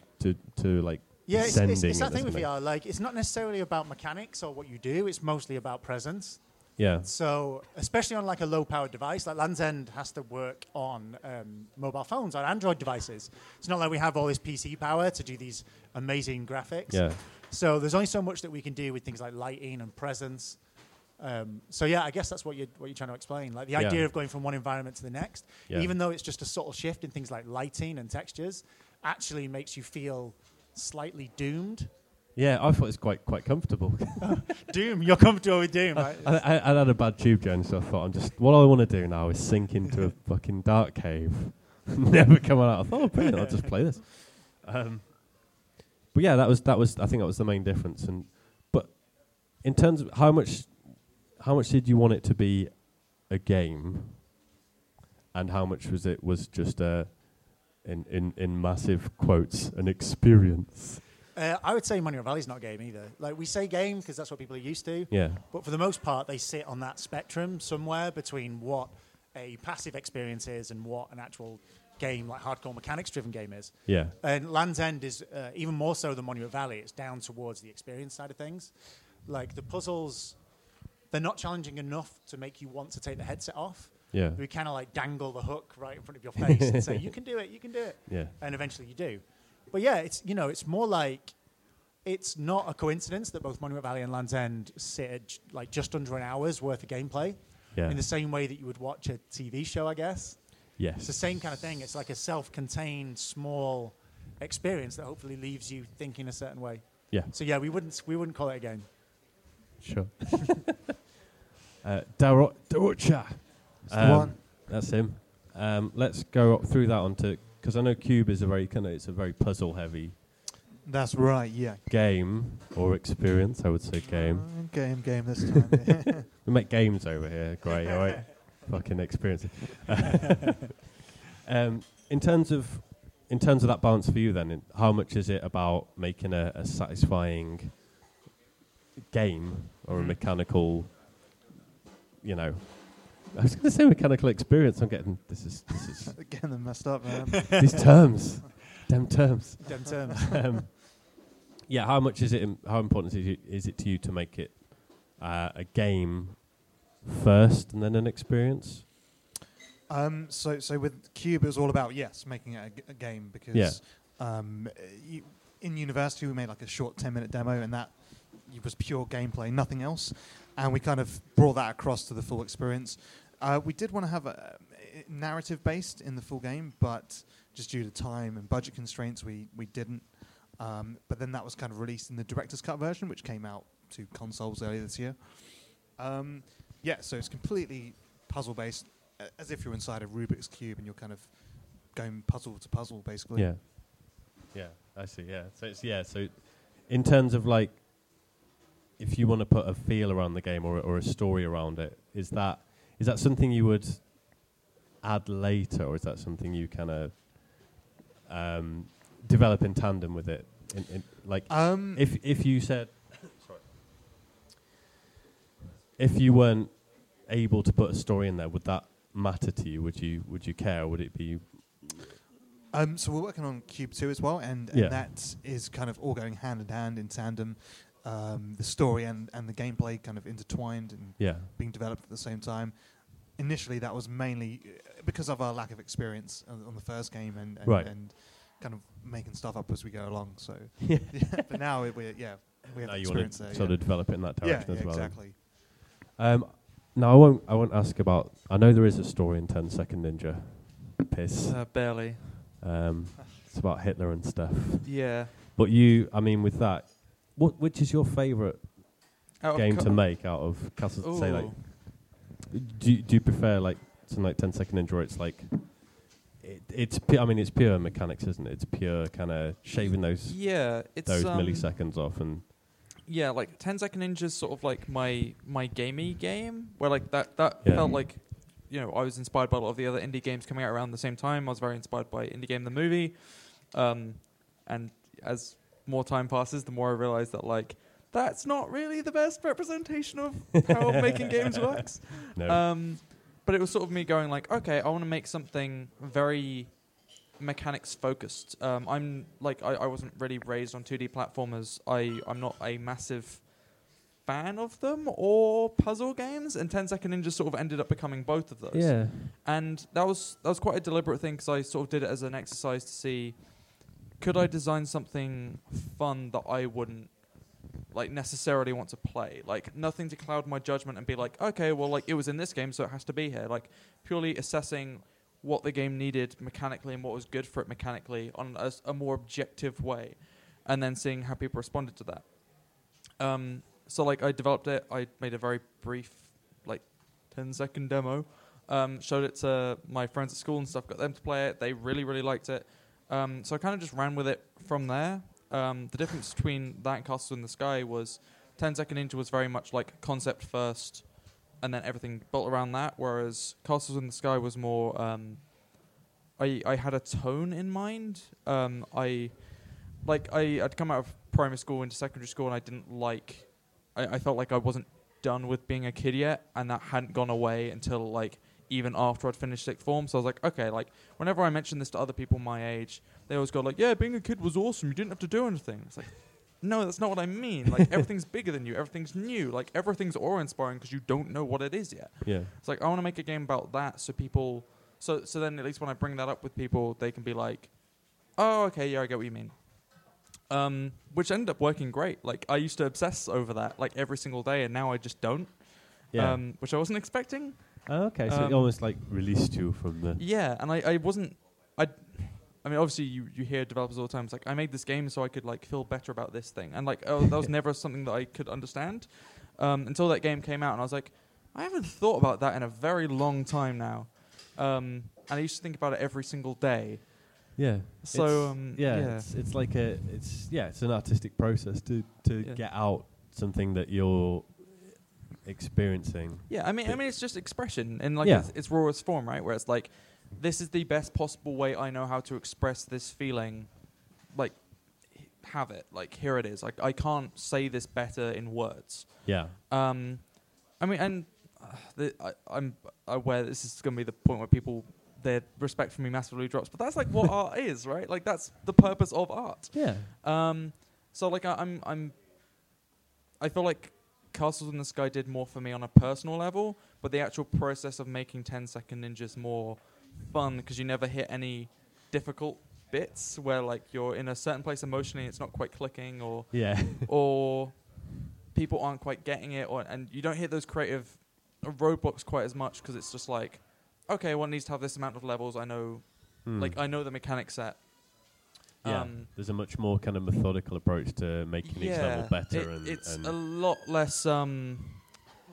like sending. It's that thing with VR. Like, it's not necessarily about mechanics or what you do. It's mostly about presence. Yeah. So especially on like a low powered device, like Land's End has to work on mobile phones, on Android devices. It's not like we have all this PC power to do these amazing graphics. Yeah. So there's only so much that we can do with things like lighting and presence. So yeah, I guess that's what you're trying to explain, like the idea of going from one environment to the next, even though it's just a subtle shift in things like lighting and textures, actually makes you feel slightly doomed. Yeah, I thought it's quite comfortable. Doom, you're comfortable with Doom. Right? I had a bad tube journey, so I thought what I want to do now is sink into a fucking dark cave, never coming out. I thought, oh, brilliant, I'll just play this. But yeah, that was I think that was the main difference. But in terms of how much did you want it to be a game, and how much was it just a, in massive quotes, an experience? I would say Monument Valley's not a game either. Like, we say game because that's what people are used to. Yeah. But for the most part, they sit on that spectrum somewhere between what a passive experience is and what an actual game, like hardcore mechanics-driven game is. Yeah. And Land's End is even more so than Monument Valley. It's down towards the experience side of things. Like the puzzles, they're not challenging enough to make you want to take the headset off. Yeah. We kind of like dangle the hook right in front of your face and say, you can do it, you can do it. Yeah. And eventually you do. But yeah, it's, you know, it's more like, it's not a coincidence that both Monument Valley and Land's End sit at like just under an hour's worth of gameplay. Yeah. In the same way that you would watch a TV show, I guess. Yes. It's the same kind of thing. It's like a self-contained, small experience that hopefully leaves you thinking a certain way. Yeah. So yeah, we wouldn't call it a game. Sure. Da Rocha. That's the one. That's him. Let's go up through that onto, because I know Q.U.B.E. is a very kind of, it's a very puzzle-heavy. That's right. Yeah. Game or experience, I would say game. Game this time. We make games over here. Great. All right. Fucking experience. In terms of that balance for you, then, how much is it about making a satisfying game or a mechanical, you know? I was going to say mechanical experience. I'm getting this is getting them messed up, man. These terms, damn terms. Yeah, how much is it? How important is it to you to make it a game first and then an experience? So with Q.U.B.E. it was all about making it a game because in university we made like a short 10-minute demo and that was pure gameplay, nothing else. And we kind of brought that across to the full experience. We did want to have a narrative based in the full game, but just due to time and budget constraints, we didn't. But then that was kind of released in the director's cut version, which came out to consoles earlier this year. So it's completely puzzle based, as if you're inside a Rubik's Cube and you're kind of going puzzle to puzzle, basically. Yeah. Yeah, I see. Yeah. So it's So in terms of like, if you want to put a feel around the game or a story around it, is that something you would add later, or is that something you kind of develop in tandem with it? If you said, sorry, if you weren't able to put a story in there, would that matter to you? Would you care? Or would it be? So we're working on Q.U.B.E. 2 as well, and that is kind of all going hand in hand in tandem. The story and the gameplay kind of intertwined and being developed at the same time. Initially, that was mainly because of our lack of experience on the first game and kind of making stuff up as we go along. So, but now we have experience there. Sort of develop it in that direction as well. Yeah, exactly. Now I won't ask about. I know there is a story in 10 Second Ninja. Piss. Barely. It's about Hitler and stuff. Yeah. But with that. Which is your favourite game to make out of Castles? Ooh. Say like, do you prefer like something like 10 Second Ninja, where it's like, it's pure mechanics, isn't it? It's pure kind of shaving those milliseconds off and. Yeah, like 10 Second Ninja is sort of like my gamey game where like that felt like, you know, I was inspired by a lot of the other indie games coming out around the same time. I was very inspired by Indie Game the Movie, and as more time passes, the more I realize that like that's not really the best representation of how making games works. No. But it was sort of me going like, okay, I want to make something very mechanics focused. I'm like, I wasn't really raised on 2D platformers. I'm not a massive fan of them or puzzle games, and 10 Second Ninja sort of ended up becoming both of those. Yeah, and that was quite a deliberate thing because I sort of did it as an exercise to see. Could I design something fun that I wouldn't like necessarily want to play? Like nothing to cloud my judgment and be like, okay, well, like it was in this game, so it has to be here. Like purely assessing what the game needed mechanically and what was good for it mechanically on a more objective way, and then seeing how people responded to that. So like I developed it. I made a very brief, like 10-second demo, showed it to my friends at school and stuff, got them to play it. They really, really liked it. So I kind of just ran with it from there. The difference between that and Castles in the Sky was 10 Second Ninja was very much like concept first and then everything built around that, whereas Castles in the Sky was more... I had a tone in mind. I'd come out of primary school into secondary school and I didn't like... I felt like I wasn't done with being a kid yet, and that hadn't gone away until like... even after I'd finished sixth form. So I was like, okay, like whenever I mention this to other people my age, they always go like, yeah, being a kid was awesome. You didn't have to do anything. It's like, no, that's not what I mean. Like everything's bigger than you. Everything's new. Like everything's awe-inspiring because you don't know what it is yet. Yeah. It's like, I want to make a game about that so people... So then at least when I bring that up with people, they can be like, oh, okay, yeah, I get what you mean. Which ended up working great. Like I used to obsess over that like every single day, and now I just don't. Yeah. Which I wasn't expecting. Oh, okay, so it almost like released you from the... Yeah, and I mean, obviously you hear developers all the time. It's like, I made this game so I could like feel better about this thing. And like, oh, that was never something that I could understand until that game came out. And I was like, I haven't thought about that in a very long time now. And I used to think about it every single day. Yeah. So it's an artistic process to get out something that you're experiencing. Yeah, I mean it's just expression in like its rawest form, right? Where it's like, this is the best possible way I know how to express this feeling. Like, have it. Like, here it is. Like, I can't say this better in words. Yeah. I mean, and I'm aware this is going to be the point where people, their respect for me massively drops. But that's like what art is, right? Like, that's the purpose of art. Yeah. So like, I feel like Castles in the Sky did more for me on a personal level, but the actual process of making 10 Second Ninja is more fun because you never hit any difficult bits where like you're in a certain place emotionally, it's not quite clicking, or or people aren't quite getting it, and you don't hit those creative roadblocks quite as much because it's just like, okay, one needs to have this amount of levels. I know, like I know the mechanic set. Yeah, there's a much more kind of methodical approach to making each level better. It's a lot less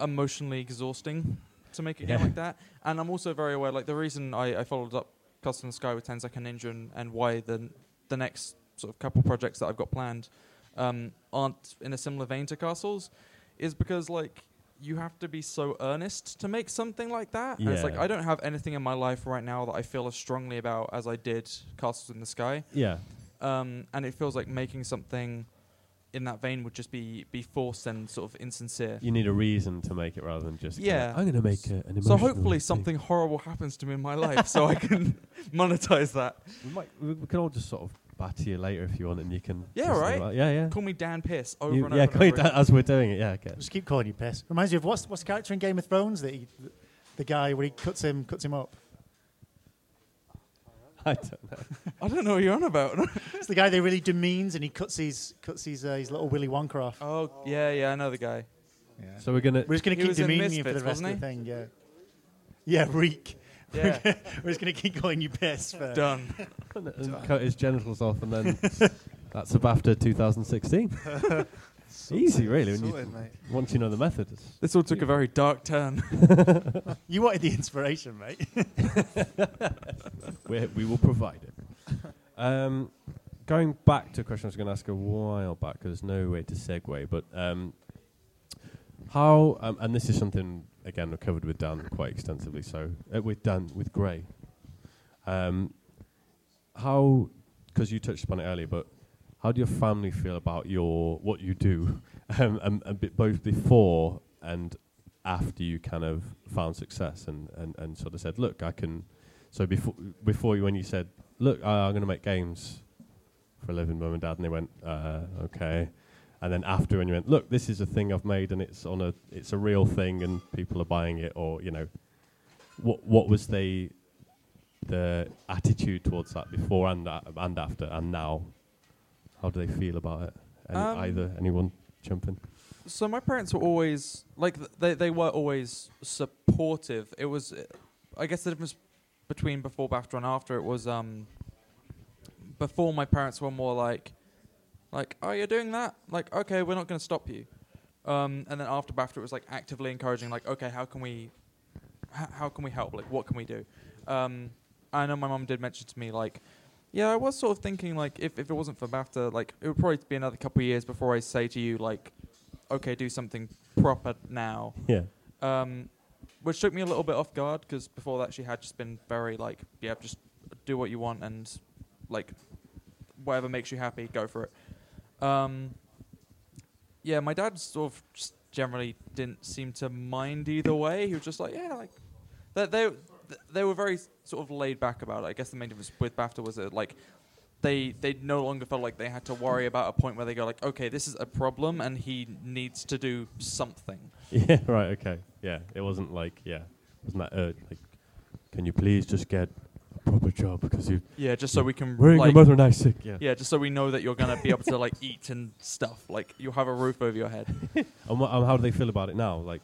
emotionally exhausting to make a game like that. And I'm also very aware, like the reason I followed up Castles in the Sky with 10 Second Ninja and why the next sort of couple projects that I've got planned aren't in a similar vein to Castles is because like, you have to be so earnest to make something like that. Yeah. And it's like, I don't have anything in my life right now that I feel as strongly about as I did Castles in the Sky. Yeah. And it feels like making something in that vein would just be forced and sort of insincere. You need a reason to make it rather than just I'm going to make an emotional So hopefully thing. Something horrible happens to me in my life so I can monetize that. We can all just sort of batter you later if you want, and you can... Yeah, right? Yeah. Call me Dan Pierce over and over. Yeah, call you Dan as we're doing it, yeah. Okay. Just keep calling you Pierce. Reminds you of what's the character in Game of Thrones that the guy where he cuts him up? I don't know. I don't know what you're on about. It's the guy they really demeans, and he cuts his little Willy Wonka off. Oh, yeah, I know the guy. Yeah. So we're just gonna keep demeaning you for the rest of the thing. Yeah. Yeah, Reek. Yeah. We're just gonna keep calling you Piss. Done. And cut his genitals off, and then that's a BAFTA 2016. Easy, really. Once you know the method. This all took a very dark turn. You wanted the inspiration, mate. We will provide it. Going back to a question I was going to ask a while back, because there's no way to segue, but how? And this is something again I've covered with Dan quite extensively. So with Gray, how? Because you touched upon it earlier, but how do your family feel about what you do, both before and after you kind of found success and sort of said, look, I can. So before when you said, look, I'm going to make games for a living, Mum and Dad, and they went, okay. And then after, when you went, look, this is a thing I've made, and it's a real thing, and people are buying it, or you know, what was the attitude towards that before and after and now? How do they feel about it? Anyone jump in? So my parents were always like they were always supportive. It was, I guess, the difference between before BAFTA and after. It was before my parents were more like, oh, you're doing that? Like, okay, we're not going to stop you. And then after BAFTA, it was like actively encouraging, like, okay, how can we help? Like, what can we do? I know my mum did mention to me like, yeah, I was sort of thinking, like, if it wasn't for BAFTA, like, it would probably be another couple of years before I say to you, like, okay, do something proper now. Yeah. Which took me a little bit off guard, because before that she had just been very, like, yeah, just do what you want and, like, whatever makes you happy, go for it. Yeah, my dad sort of just generally didn't seem to mind either way. He was just like, yeah, like, they they were very sort of laid back about it. I guess the main difference with BAFTA was that, like, they no longer felt like they had to worry about a point where they go, like, okay, this is a problem and he needs to do something. Yeah, right, okay. Yeah, it wasn't like, yeah, it wasn't that, like, can you please just get a proper job because you... Yeah, just so we can... Wearing your mother and I sick, yeah. Yeah, just so we know that you're going to be able to, like, eat and stuff. Like, you'll have a roof over your head. And how do they feel about it now? Like...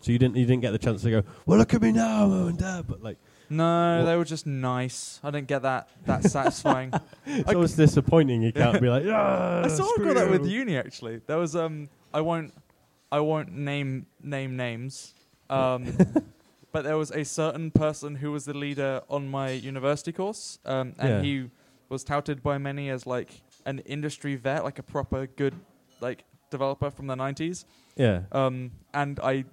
So you didn't get the chance to go, well, look at me now, Mom and Dad, but like... No, they were just nice. I didn't get that satisfying. It's always disappointing. You can't be like, yeah. I sort of got that with uni actually. There was I won't name names, but there was a certain person who was the leader on my university course, and he was touted by many as like an industry vet, like a proper good like developer from the 90s. Yeah. And I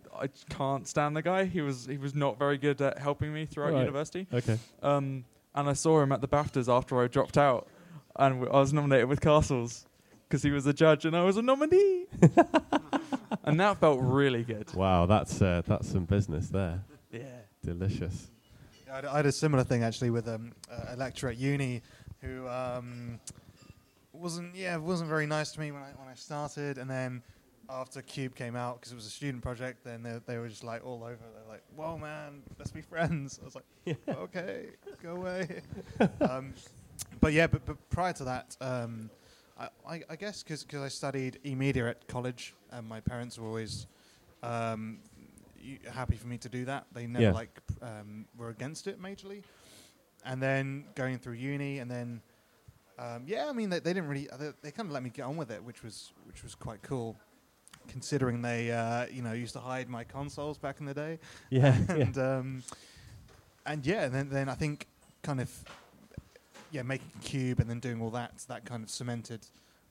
can't stand the guy. He was not very good at helping me throughout university. Okay. And I saw him at the BAFTAs after I dropped out, and I was nominated with Castles because he was a judge and I was a nominee. And that felt really good. Wow, that's some business there. Yeah. Delicious. Yeah, I had a similar thing actually with a lecturer at uni who wasn't very nice to me when I started, and then. After Q.U.B.E. came out, because it was a student project, then they were just like all over. They're like, "Whoa, man, let's be friends." I was like, "Okay, go away." But prior to that, I guess because I studied e-media at college, and my parents were always happy for me to do that. They never were against it majorly. And then going through uni, and then they didn't really. They kind of let me get on with it, which was quite cool. Considering they, used to hide my consoles back in the day, and then I think kind of, making Q.U.B.E. and then doing all that kind of cemented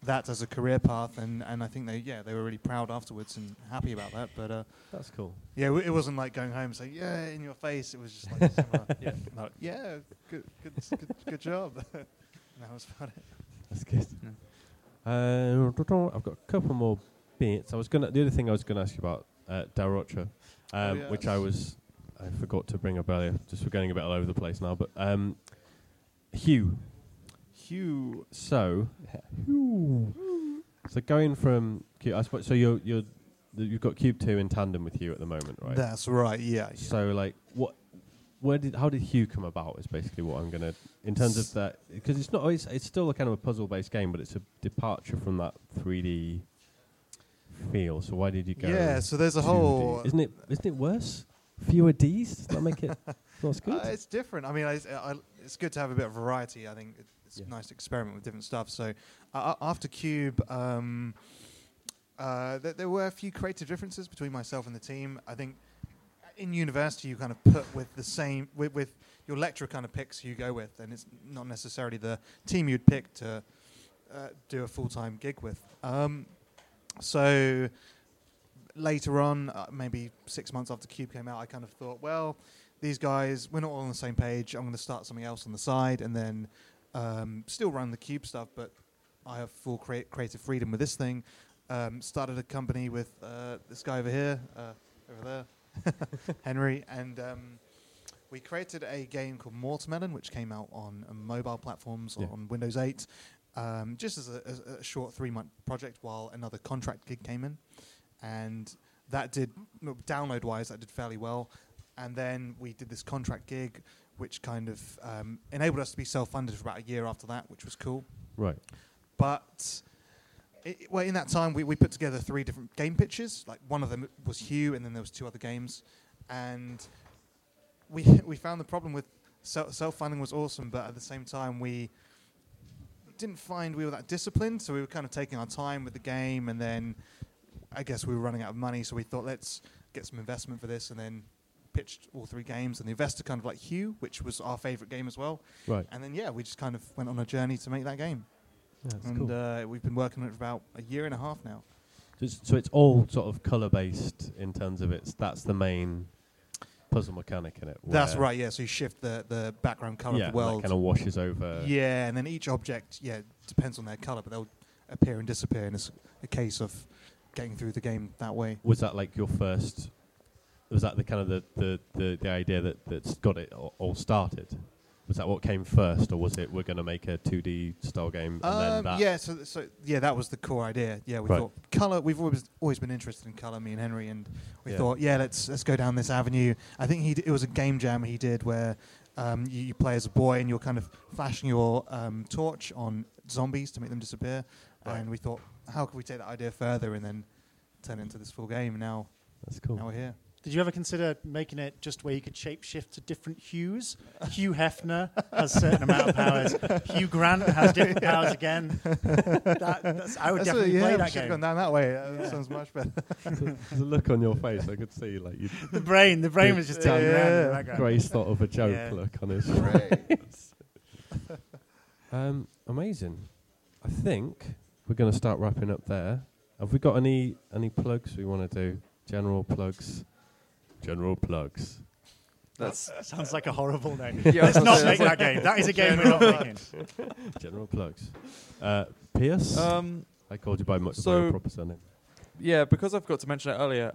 that as a career path, and I think they were really proud afterwards and happy about that. But that's cool. Yeah, it wasn't like going home and saying in your face. It was just like good job. That was about it. That's good. Yeah. I've got a couple more. The other thing I was gonna ask you about, Da Rocha, which I forgot to bring up earlier. Just we're going a bit all over the place now, but Hue. So, going from Q. I suppose so. You've got Q.U.B.E. 2 in tandem with Hue at the moment, right? That's right. Yeah. So like, how did Hue come about? Is basically what I'm gonna in terms of that, because it's not always. It's still a kind of a puzzle-based game, but it's a departure from that 3D. Feel. So why did you go? Yeah, so there's a whole. Isn't it worse? Fewer D's. Does that make it not as good? It's different. I mean, it's good to have a bit of variety. I think it's nice to experiment with different stuff. So after Q.U.B.E., there were a few creative differences between myself and the team. I think in university you kind of put with the same with your lecturer kind of picks who you go with, and it's not necessarily the team you'd pick to do a full-time gig with. So later on, maybe 6 months after Q.U.B.E. came out, I kind of thought, well, these guys, we're not all on the same page. I'm going to start something else on the side and then still run the Q.U.B.E. stuff, but I have full creative freedom with this thing. Started a company with this guy over here, over there, Henry, and we created a game called Watermelon, which came out on mobile platforms on Windows 8. Just as a short 3-month project while another contract gig came in. And that did, download-wise, that did fairly well. And then we did this contract gig, which kind of enabled us to be self-funded for about a year after that, which was cool. Right. But, in that time, we put together 3 different game pitches. Like, one of them was Hue, and then there was 2 other games. And we found the problem with self-funding was awesome, but at the same time, we... didn't find we were that disciplined, so we were kind of taking our time with the game, and then I guess we were running out of money, so we thought, let's get some investment for this, and then pitched all 3 games, and the investor kind of like Hue, which was our favourite game as well. Right. And then, we just kind of went on a journey to make that game. Yeah, that's cool. We've been working on it for about a year and a half now. So it's all sort of colour-based in terms of that's the main... puzzle mechanic in it. That's right, so you shift the background colour of the world. Yeah, kind of washes over. Yeah, and then each object, depends on their colour, but they'll appear and disappear, and it's a case of getting through the game that way. Was that like your first was that the kind of the idea that's got it all started? Was that what came first, or was it we're going to make a 2D style game? And then that so that was the core idea. Yeah, we thought color. We've always been interested in color, me and Henry, and we thought, let's go down this avenue. I think it was a game jam he did where you play as a boy and you're kind of flashing your torch on zombies to make them disappear. Right. And we thought, how can we take that idea further and then turn it into this full game? Now that's cool. Now we're here. Did you ever consider making it just where you could shapeshift to different hues? Hugh Hefner has a certain amount of powers. Hugh Grant has different powers again. I would definitely play that game. Should've gone down that way. That sounds much better. There's a look on your face. I could see like the brain was just turning around. Grace thought of a joke look on his face. Amazing. I think we're going to start wrapping up there. Have we got any plugs we want to do? General plugs. That sounds like a horrible name. Let's not make that game. That is a game we're not making. General plugs. Pierce? I called you by your proper surname. Yeah, because I forgot to mention it earlier,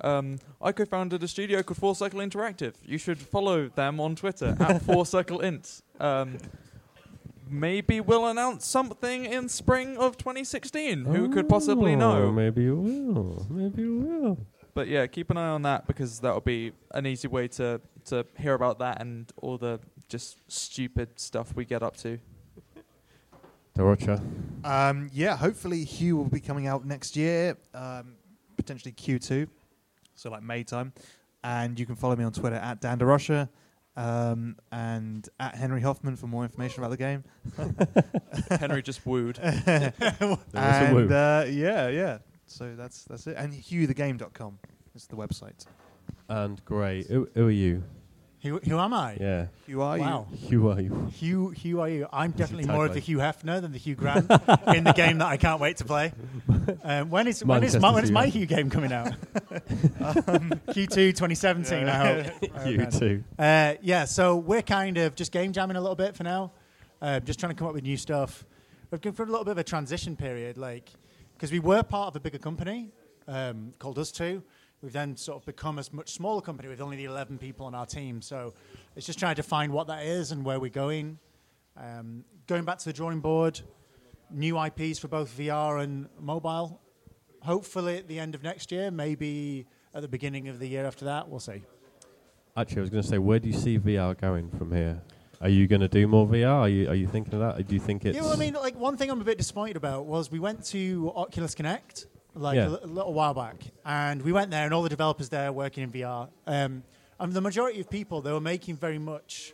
I co-founded a studio called 4Circle Interactive. You should follow them on Twitter, at 4CircleInt. Maybe we'll announce something in spring of 2016. Who could possibly know? Maybe we will. But yeah, keep an eye on that because that'll be an easy way to hear about that and all the just stupid stuff we get up to. Da Rocha. Hopefully Hue will be coming out next year, potentially Q2, so like May time. And you can follow me on Twitter at Dan Da Rocha and at Henry Hoffman for more information about the game. Henry just wooed. And so that's it. And huethegame.com is the website. And Gray, who are you? Who am I? Yeah. Who are you? I'm definitely more of the Hugh Hefner than the Hugh Grant in the game that I can't wait to play. When is my Hugh game coming out? Q2 2017, I hope. You too. So we're kind of just game jamming a little bit for now. Just trying to come up with new stuff. We've gone through a little bit of a transition period, because we were part of a bigger company called ustwo. We've then sort of become a much smaller company with only 11 people on our team. So it's just trying to find what that is and where we're going. Going back to the drawing board, new IPs for both VR and mobile. Hopefully at the end of next year, maybe at the beginning of the year after that, we'll see. Actually, I was going to say, where do you see VR going from here? Are you going to do more VR? Are you thinking of that? Or do you think it's... Yeah, well, I mean, one thing I'm a bit disappointed about was we went to Oculus Connect a little while back, and we went there, and all the developers there working in VR. And the majority of people, they were making very much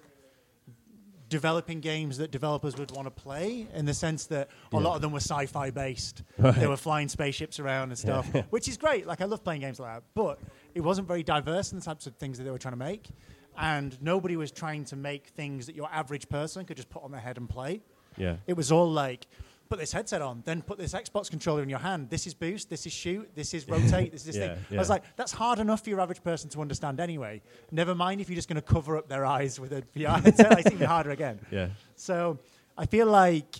developing games that developers would want to play, in the sense that a lot of them were sci-fi based. Right. They were flying spaceships around and stuff, which is great. I love playing games like that. But it wasn't very diverse in the types of things that they were trying to make. And nobody was trying to make things that your average person could just put on their head and play. Yeah. It was all put this headset on, then put this Xbox controller in your hand. This is boost, this is shoot, this is rotate, this is this thing. Yeah. I was that's hard enough for your average person to understand anyway. Never mind if you're just going to cover up their eyes with a VR headset. It's even harder again. Yeah. So I feel like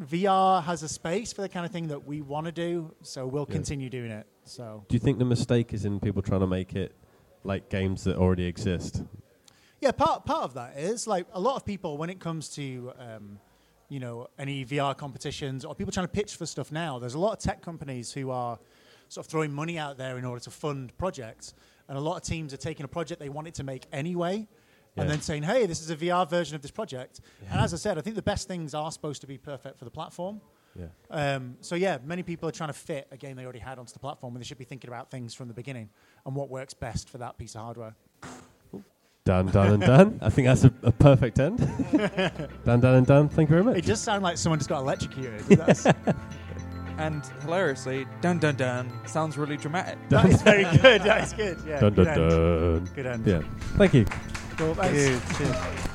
VR has a space for the kind of thing that we want to do, so we'll continue doing it. So, do you think the mistake is in people trying to make it like games that already exist? Yeah, part of that is, a lot of people, when it comes to, any VR competitions or people trying to pitch for stuff now, there's a lot of tech companies who are sort of throwing money out there in order to fund projects. And a lot of teams are taking a project they wanted to make anyway and then saying, hey, this is a VR version of this project. Yeah. And as I said, I think the best things are supposed to be perfect for the platform. Yeah. Many people are trying to fit a game they already had onto the platform, and they should be thinking about things from the beginning and what works best for that piece of hardware. Dan. I think that's a perfect end. Dan, thank you very much. It does sound like someone just got electrocuted. And hilariously, Dan sounds really dramatic. That is very good. That is good. Yeah. Dun, dun, good end. Good end. Yeah. Thank you. Cool. Thank you. Cheers.